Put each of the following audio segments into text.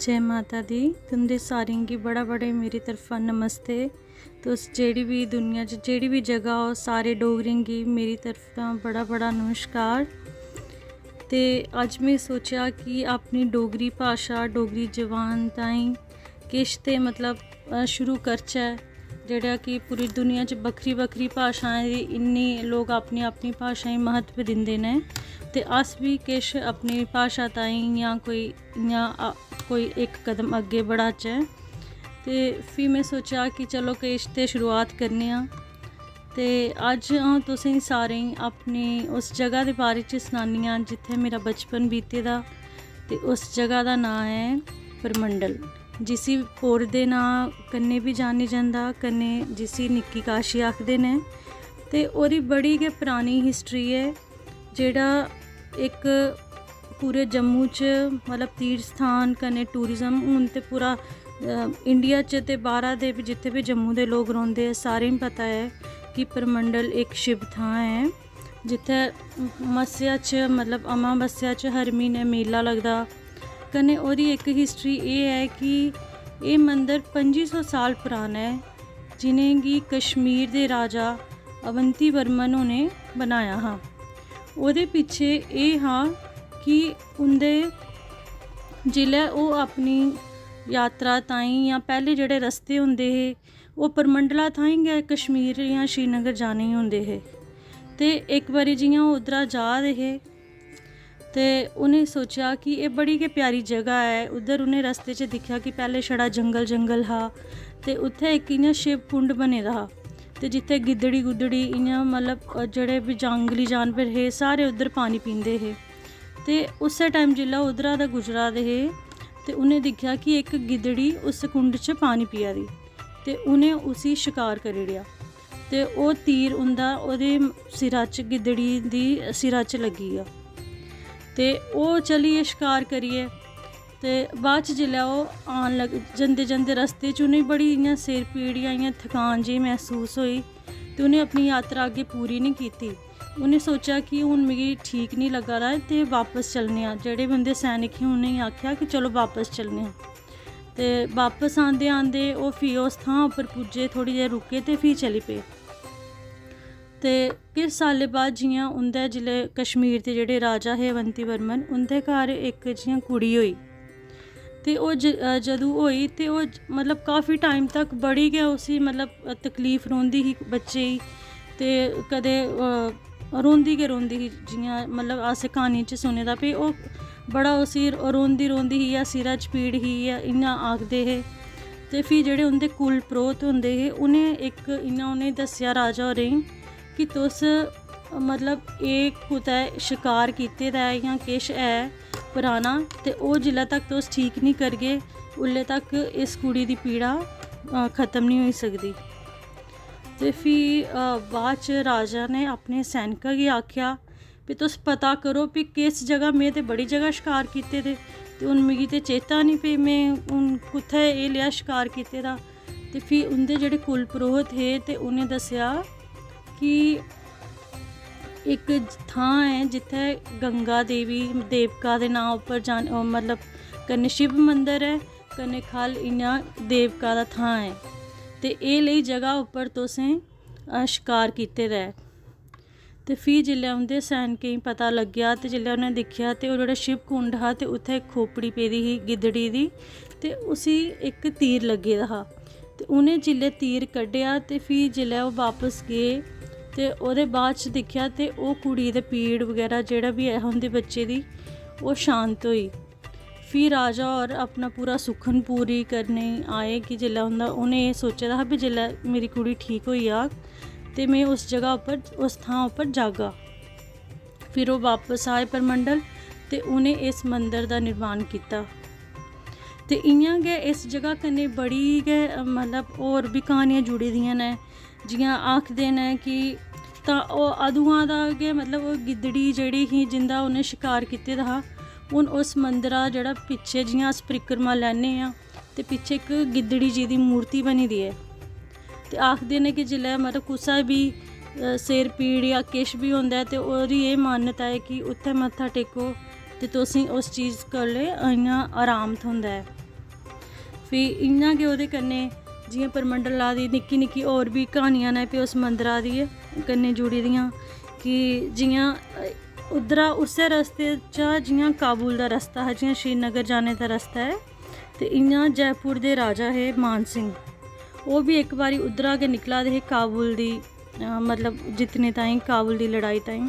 जय माता दी। तुंदे सारें गी बड़ा बड़े मेरी तरफा नमस्ते। तुस जेह्ड़ी बी दुनिया च जेह्ड़ी बी जगह हो सारे डोगरें गी मेरी तरफा बड़ा बड़ा नमस्कार। ते अज्ज में सोचेआ कि अपनी डोगरी भाशा डोगरी जबान ताईं किश ते मतलब शुरू करचै, जेह्ड़ा कि पूरी दुनिया च बक्खरी बक्खरी भाशाएं दी इन्नी लोग अपनी अपनी भाशाएं महत्व दिंदे न, ते अस बी किश अपनी भाशा ताईं जां कोई इ'यां कोई इक कदम अग्गे बढ़ाचै। ते फ्ही में सोचेआ कि चलो किश ते शुरुआत करने आं। ते अज्ज अ'ऊं तुसें सारें गी अपनी उस जगह दे बारे च सनानी आं जित्थै मेरा बचपन बीते दा। ते उस जगह दा नांऽ ऐ परमंडल, जिसी पोर दे नांऽ कन्नै बी जाने जंदा, कन्नै जिसी निक्की काशी आखदे न। ते ओह्दी बड़ी गै परानी हिस्ट्री ऐ, जेह्ड़ा इक पूरे जम्मू च मतलब तीर्थ स्थान कन्नै टूरिज्म हून ते पूरा इंडिया च ते बाह्रा दे बी जित्थे बी जम्मू दे लोग रौंह्दे सारें गी पता ऐ कि परमंडल इक शिव थां ऐ, जित्थै मस्सेआ च मतलब अमावस्या च हर म्हीने मेला लगदा। कन्नै ओह्दी इक हिस्ट्री एह् ऐ कि एह् मंदर 2500 साल पराना ऐ, जिनेंगी कश्मीर दे राजा अवंती वर्मन होरें बनाया हा। ओह्दे पिच्छे एह् हा कि उं'दे जेल्लै ओह् अपनी यात्रा ताईं जां पैह्ले जेह्ड़े रस्ते होंदे हे ओह् परमंडला ताईं गै कश्मीर जां श्रीनगर जाने गी होंदे हे। ते इक बारी जि'यां ओह् उद्धरा जा दे हे ते उ'नें सोचेआ कि एह् बड़ी गै प्यारी जगह ऐ। उद्धर उ'नें रस्ते च दिक्खेआ कि पैह्ले छड़ा जंगल जंगल हा, ते उत्थै इक इ'यां शिव कुंड बने दा हा, ते जित्थै गिद्धड़ी गुद्धड़ी इ'यां मतलब जेह्ड़े बी जंगली जानवर हे सारे उद्धर पानी पींदे हे। ते उस्सै टाइम जेल्लै उद्धरा दा गुजरा दे हे ते उ'नें दिक्खेआ कि इक गिद्धड़ी उस कुंड च पानी पिया दी, ते उ'नें उसी शकार करी ओड़ेआ। ते ओह् तीर उं'दा ओह्दे सिरा च गिद्धड़ी दी सिरा च लग्गी गेआ, ते ओह् चली गे शकार करियै। ते बाद च जेल्लै ओह् आन लग जंदे जंदे रस्ते च उ'नेंगी बड़ी इ'यां सिर पीड़ जां इ'यां थकान जेही महसूस होई, ते उ'नें अपनी यात्रा अग्गें पूरी निं कीती। उ'नें सोचेआ कि हून मिगी ठीक निं लग्गा दा ऐ ते वापस चलने आं। जेह्ड़े बी उं'दे सैनिक हे उ'नेंगी आखेआ कि चलो वापस चलने आं। ते वापस आंदे आंदे ओह् फ्ही उस थां उप्पर पुज्जे, थोह्ड़ी देर रुके ते फ्ही चली पे। ते किश सालें बाद जि'यां उं'दे जेल्लै कश्मीर दे जेह्ड़े राजा हे अवंती वर्मन, उं'दे घर इक जि'यां कुड़ी होई। ते ओह् जदूं होई ते ओह् मतलब काफ़ी टाइम तक बड़ी गै उसी मतलब तकलीफ रौंह्दी ही बच्चे गी, ते कदें रोंदी गै रौंह्दी ही। जि'यां मतलब अस क्हानी च सुने दा भाई ओह् बड़ा उसी रोंदी रौंह्दी ही जां सिरा च पीड़ ही जां इ'यां आखदे हे। ते फ्ही जेह्ड़े उं'दे कुल परोह्त होंदे हे उ'नें इक इ'यां उ'नेंगी दस्सेआ राजा होरें गी कि तुस मतलब एह् कुतै शकार कीते दा ऐ जां किश ऐ पराना, ते ओह् जिल्लै तक तुस ठीक निं करगे उल्लै तक इस कुड़ी दी पीड़ा खत्म निं होई सकदी। ते फ्ही बाद च राजा ने अपने सैनिका गी आखेआ भी तुस पता करो भी किस जगह, में ते बड़ी जगह शकार कीते दे ते हून मिगी ते चेता निं पे में हून कु'त्थै एह् लेआ शकार कीते दा। ते फ्ही उं'दे जेह्ड़े कुल परोह्त हे ते उ'नें दस्सेआ कि इक थां ऐ जित्थै गंगा देवी देवका दे नांऽ उप्पर जान मतलब कन्नै शिव मंदर ऐ, कन्नै ख'ल्ल इ'यां देवका दा थां ऐ, ते एह् लेई जगह उप्पर तुसें शकार कीते दा ऐ। ते फ्ही जेल्लै उं'दे सैनिकें गी पता लग्गेआ ते जेल्लै उ'नें दिक्खेआ ते ओह् जेह्ड़ा शिव कुंड हा ते उत्थै इक खोपड़ी पेदी ही गिद्धड़ी दी, ते उसी इक तीर लग्गे दा हा। ते उ'नें जेल्लै तीर कड्ढेआ ते फ्ही जेल्लै ओह् वापस गे ते ओह्दे बाद च दिक्खेआ ते ओह् कुड़ी दे पीड़ बगैरा जेह्ड़ा बी ऐ उं'दे बच्चे दी ओह् शांत होई। फ्ही राजा होर अपना पूरा सुखन पूरी करने आए कि जेल्लै उं'दा उ'नें एह् सोचे दा हा कि जेल्लै मेरी कुड़ी ठीक होई जाह्ग ते में उस जगह उप्पर उस थां उप्पर जागा। फिर ओह् वापस आए परमंडल ते उ'नें इस मंदर दा निर्माण कीता। ते इ'यां गै इस जगह कन्नै बड़ी गै मतलब होर बी क्हानियां जुड़ी दियां न। जि'यां आखदे न कि तां ओह् अदुआं दा गै मतलब ओह् गिद्धड़ी जेह्ड़ी ही जिंदा उ'नें शकार कीते दा हा, हून उस मंदरा जेह्ड़ा पिच्छे जि'यां अस परिक्रमा लैन्ने आं ते पिच्छे इक गिद्धड़ी जी दी मूर्ति बनी दी ऐ। ते आखदे न कि जेल्लै मतलब कुसै बी सिर पीड़ जां किश बी होंदा ऐ ते ओह्दी एह् मान्यता ऐ कि उत्थै मत्था टेको ते तुसेंगी उस चीज़ कोला इ'यां आराम थ्होंदा ऐ। फ्ही इ'यां गै ओह्दे कन्नै जि'यां परमंडल दी निक्की निक्की होर बी क्हानियां न फ्ही उस मंदरा दी कन्नै जुड़ी दियां कि जि'यां उद्धरा उस्सै रस्ते चा जि'यां काबुल दा रस्ता हा, जि'यां श्रीनगर जाने दा रस्ता ऐ, ते इ'यां जयपुर दे राजा हे मान सिंह, ओह् बी इक बारी उद्धरा गै निकला दे हे काबुल दी मतलब जित्तने ताईं, काबुल दी लड़ाई ताईं,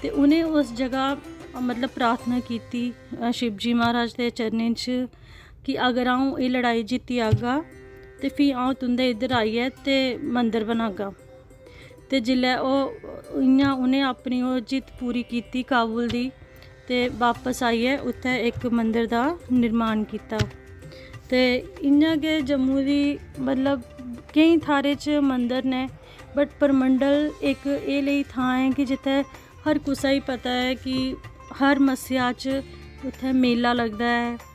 ते उ'नें उस जगह मतलब प्रार्थना कीती शिवजी महाराज दे चरणें च कि अगर अ'ऊं एह् लड़ाई जित्ती आगा ते फ्ही अ'ऊं तुं'दे इद्धर आइयै ते मंदर बनागा। ते जिल्लै ओह् इ'यां उ'नें अपनी ओह् जित्त पूरी कीती काबुल दी ते वापस आइयै उत्थै इक मंदर दा निर्माण कीता। ते इ'यां गै जम्मू दी मतलब केईं थाह्रें च मंदर न, बट परमंडल इक एह् लेई थां ऐ कि जित्थै हर कुसै गी पता ऐ कि हर मस्सेआ च उत्थै मेला लगदा ऐ।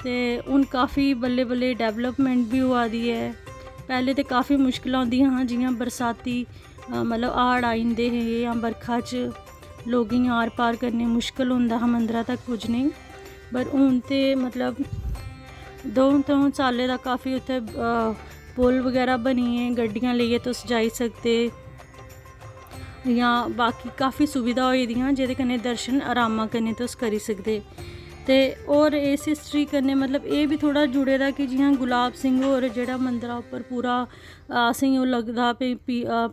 ते हून काफ़ी बल्लें बल्लें डैवलपमेंट बी होआ दी ऐ, पैह्लें ते काफ़ी मुश्कलां होंदियां हियां जि'यां बरसाती मतलब हाड़ आई जंदे हे जां बरखा च लोकें गी आर पार करने मुश्कल होंदा हा मंदरा तक पुज्जने गी, पर हून ते मतलब 2-3 सालें दा काफ़ी उत्थै पुल बगैरा बनी गे, गड्डियां लेइयै तुस जाई सकदे जां बाकी काफ़ी सुविधा होई दियां जेह्दे कन्नै दर्शन आरामा कन्नै तुस करी सकदे। ते होर इस हिस्ट्री कन्नै मतलब एह् बी थोह्ड़ा जुड़े दा कि जि'यां गुलाब सिंह होर जेह्ड़ा मंदरा उप्पर पूरा असेंगी ओह् लगदा भाई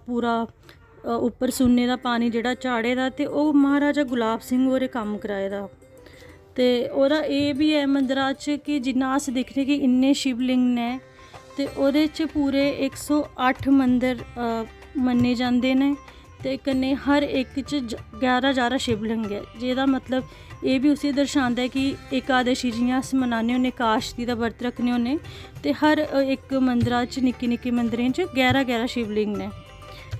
पूरा उप्पर सुन्ने दा पानी जेह्ड़ा चाढ़े दा, ते ओह् महाराजा गुलाब सिंह होरें कम्म कराए दा। ते ओह्दा एह् बी ऐ मंदरा च कि जिन्ना अस दिक्खने कि इन्ने शिवलिंग न, ते ओह्दे च पूरे 108 मंदर मन्ने जांदे न, ते कन्नै हर इक च 11-11 शिवलिंग ऐ, जेह्दा मतलब एह् बी उसी दर्शांदा ऐ कि एकादशी जि'यां अस मनाने होन्ने, काशती दा व्रत रक्खने होन्ने, ते हर इक मंदरा च निक्के निक्के मंदरें च 11-11 शिवलिंग न।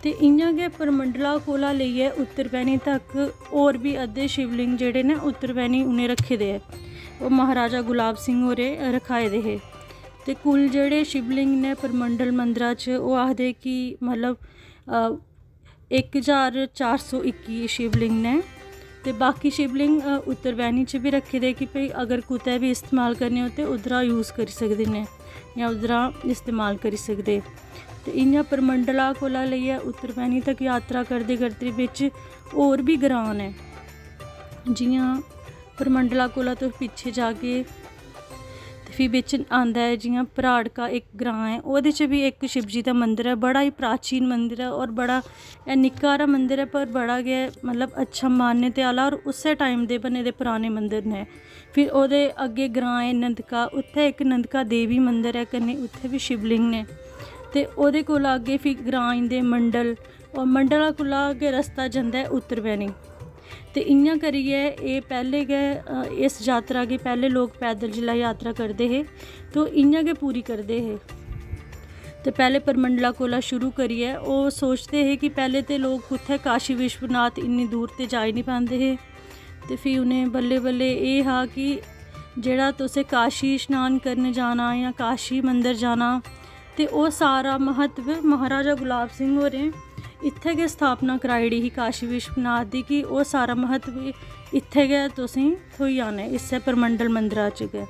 ते इ'यां गै परमंडला कोला लेइयै उत्तरबैनी तक होर बी अद्धे शिवलिंग जेह्ड़े न उत्तरबैनी उ'नें रक्खे दे ऐ, ओह् महाराजा गुलाब सिंह होरें रखाए दे हे। ते कुल जेह्ड़े शिवलिंग न परमंडल मंदरा च ओह् आखदे कि मतलब 1421 शिवलिंग न। ते बाकी शिवलिंग उत्तरबैनी च बी रक्खे दे कि भाई अगर कुतै बी इस्तेमाल करने हो ते उद्धरा यूज़ करी सकदे न जां उद्धरा इस्तेमाल करी सकदे। ते इ'यां परमंडला कोला लेइयै उत्तरबैनी तक यात्रा करदे करदे बिच होर बी ग्रां न, जि'यां परमंडला कोला तुस पिच्छे जागे ते फ्ही बिच आंदा ऐ जि'यां भराड़का इक ग्रां ऐ, ओह्दे च बी इक शिवजी दा मंदर ऐ, बड़ा ही प्राचीन मंदर ऐ और बड़ा निक्का हारा मंदर ऐ पर बड़ा गै मतलब अच्छा मान्यते आह्ला और उस्सै टाइम दे बने दे पुराने मंदर न। फिर ओह्दे अग्गे ग्रां ऐ नंदका, उत्थै इक नंदका देवी मंदर ऐ, कन्नै उत्थै बी शिवलिंग न। ते ओह्दे कोला अग्गे फ्ही ग्रां इंदे मंडल, और मंडला कोला अग्गे रस्ता जंदा ऐ उत्तरबैनी। ते इ'यां करियै एह् पैह्ले गै इस यात्रा गी पैह्ले लोक पैदल जिल्लै यात्रा करदे हे तो इ'यां गै पूरी करदे हे। ते पैह्ले परमंडला कोला शुरू करियै ओह् सोचदे हे कि पैह्ले ते लोक कुत्थै काशी विश्वनाथ इन्नी दूर ते जाई निं पांदे हे, ते फ्ही उ'नें बल्लें बल्लें एह् हा कि जेह्ड़ा तुसें काशी स्नान करन जाना जां काशी मंदर जाना, ते ओह् सारा महत्व महाराजा गुलाब सिंह होरें इत्थै गै स्थापना कराई ओड़ी ही काशी विश्वनाथ दी, कि ओह् सारा महत्व इत्थै गै तुसेंगी थ्होई जाना इस्सै परमंडल मंदरा च गै।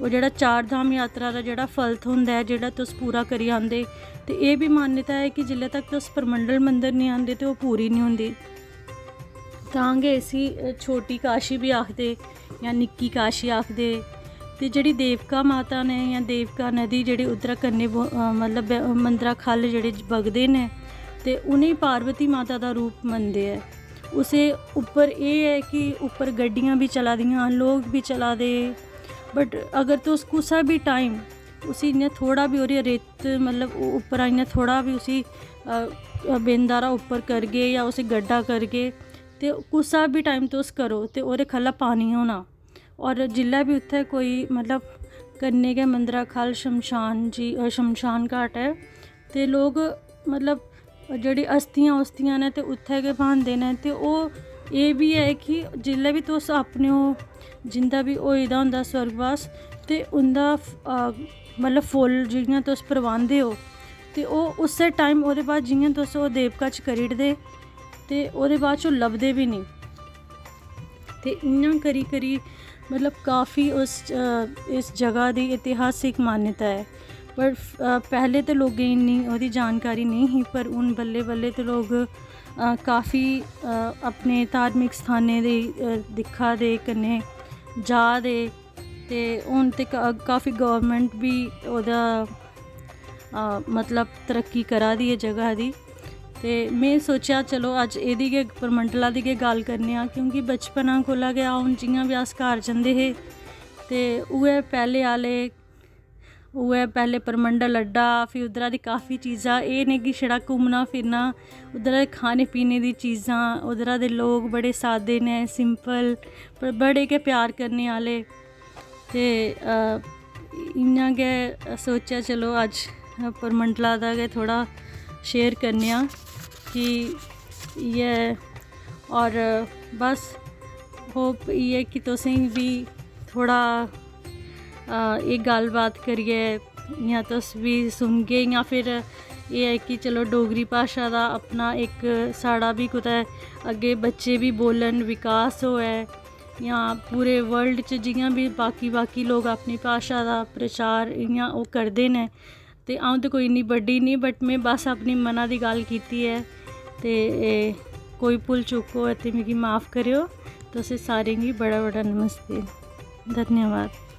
ओह् जेह्ड़ा 4 धाम यात्रा दा जेह्ड़ा फल थ्होंदा ऐ जेह्ड़ा तुस पूरा करी आंदे, ते एह् बी मान्यता ऐ कि जिल्लै तक तुस परमंडल मंदर निं आंदे ते ओह् पूरी निं होंदी, तां गै इसी छोटी काशी बी आखदे जां निक्की काशी आखदे। ते जेह्ड़ी देवका माता ने जां देवका नदी जेह्ड़ी उद्धरा कन्नै मतलब मंदरा ख'ल्ल जेह्ड़े बगदे न, ते उ'नेंगी पार्वती माता दा रूप मनदे ऐ। उसदे उप्पर एह् ऐ कि उप्पर गड्डियां बी चला दियां, लोग बी चला दे, बट अगर तुस कुसै बी टाइम उसी इ'यां थोह्ड़ा बी ओह्दी रेत मतलब उप्परा इ'यां थोह्ड़ा बी उसी बिंद हारा उप्पर करगे जां उसी गड्ढा करगे, ते कुसै बी टाइम तुस करो ते ओह्दे ख'ल्ला पानी होना। और जिल्लै बी उत्थै कोई मतलब कन्नै गै मंदरा ख'ल्ल शमशान घाट ऐ, ते लोग मतलब जेह्ड़ी अस्थियां उस्थियां न ते उत्थै गै पांदे न। ते ओह् एह् बी ऐ कि जेल्लै बी तुस अपने ओह् जिंदा बी होई दा होंदा स्वर्गवास, ते उं'दा मतलब फुल्ल जि'यां तुस परवांदे हो ते ओह् उस्सै टाइम ओह्दे बाद जि'यां तुस ओह् देवका च करी ओड़दे, ते ओह्दे बाद च ओह् लभदे बी नेईं। ते इ'यां करी करी मतलब काफ़ी इस जगह दी इतिहासिक मान्यता है। पर पहले तो लोगें इन्नी ओह्दी जानकारी नहीं ही, पर हून बल्लें बल्लें तो लोग काफ़ी अपने धार्मिक स्थानें दे दिक्खा दे कन्नै जा दे, ते हून ते काफ़ी गौरमेंट भी ओह्दा मतलब तरक्की करा दी है जगह दी। ते में सोचेआ चलो अज्ज एह्दी गै परमंडला दी गै गल्ल करने आं, क्योंकि बचपना कोला गै हून जियां बी अस घर जंदे हे ते उ'ऐ पैह्ले आह्ले उ'ऐ पैह्ले परमंडल अड्डा, फिर उद्धरा दी काफ़ी चीज़ां, एह् नेईं कि छड़ा घूमना फिरना, उद्धरा दे खाने पीने दी चीज़ां, उद्धरा दे लोग बड़े सादे न, सिंपल, पर बड़े गै प्यार करने आह्ले। ते इ'यां गै सोचेआ चलो अज्ज परमंडला दा गै थोड़ा शेयर करने आं कि ये, और बस होप ये कि तुसेंगी बी थोड़ा एह् गल्लबात करियै जां तुस बी सुनगे, जां फिर एह् है कि चलो डोगरी भाशा दा अपना इक साढ़ा बी कुतै अग्गे बच्चे बी बोलन, विकास होऐ, जां पूरे वर्ल्ड च जियां बी बाकी बाकी लोग अपनी भाशा दा प्रचार इ'यां ओह् करदे न। ते आ'ऊं ते कोई इन्नी बड्डी नहीं, बट में बस अपनी मना दी गल्ल कीती ऐ, ते कोई भुल चुक होऐ ते मिगी माफ़ करेओ। तुसें सारें गी बड़ा बड़ा नमस्ते, धन्यवाद।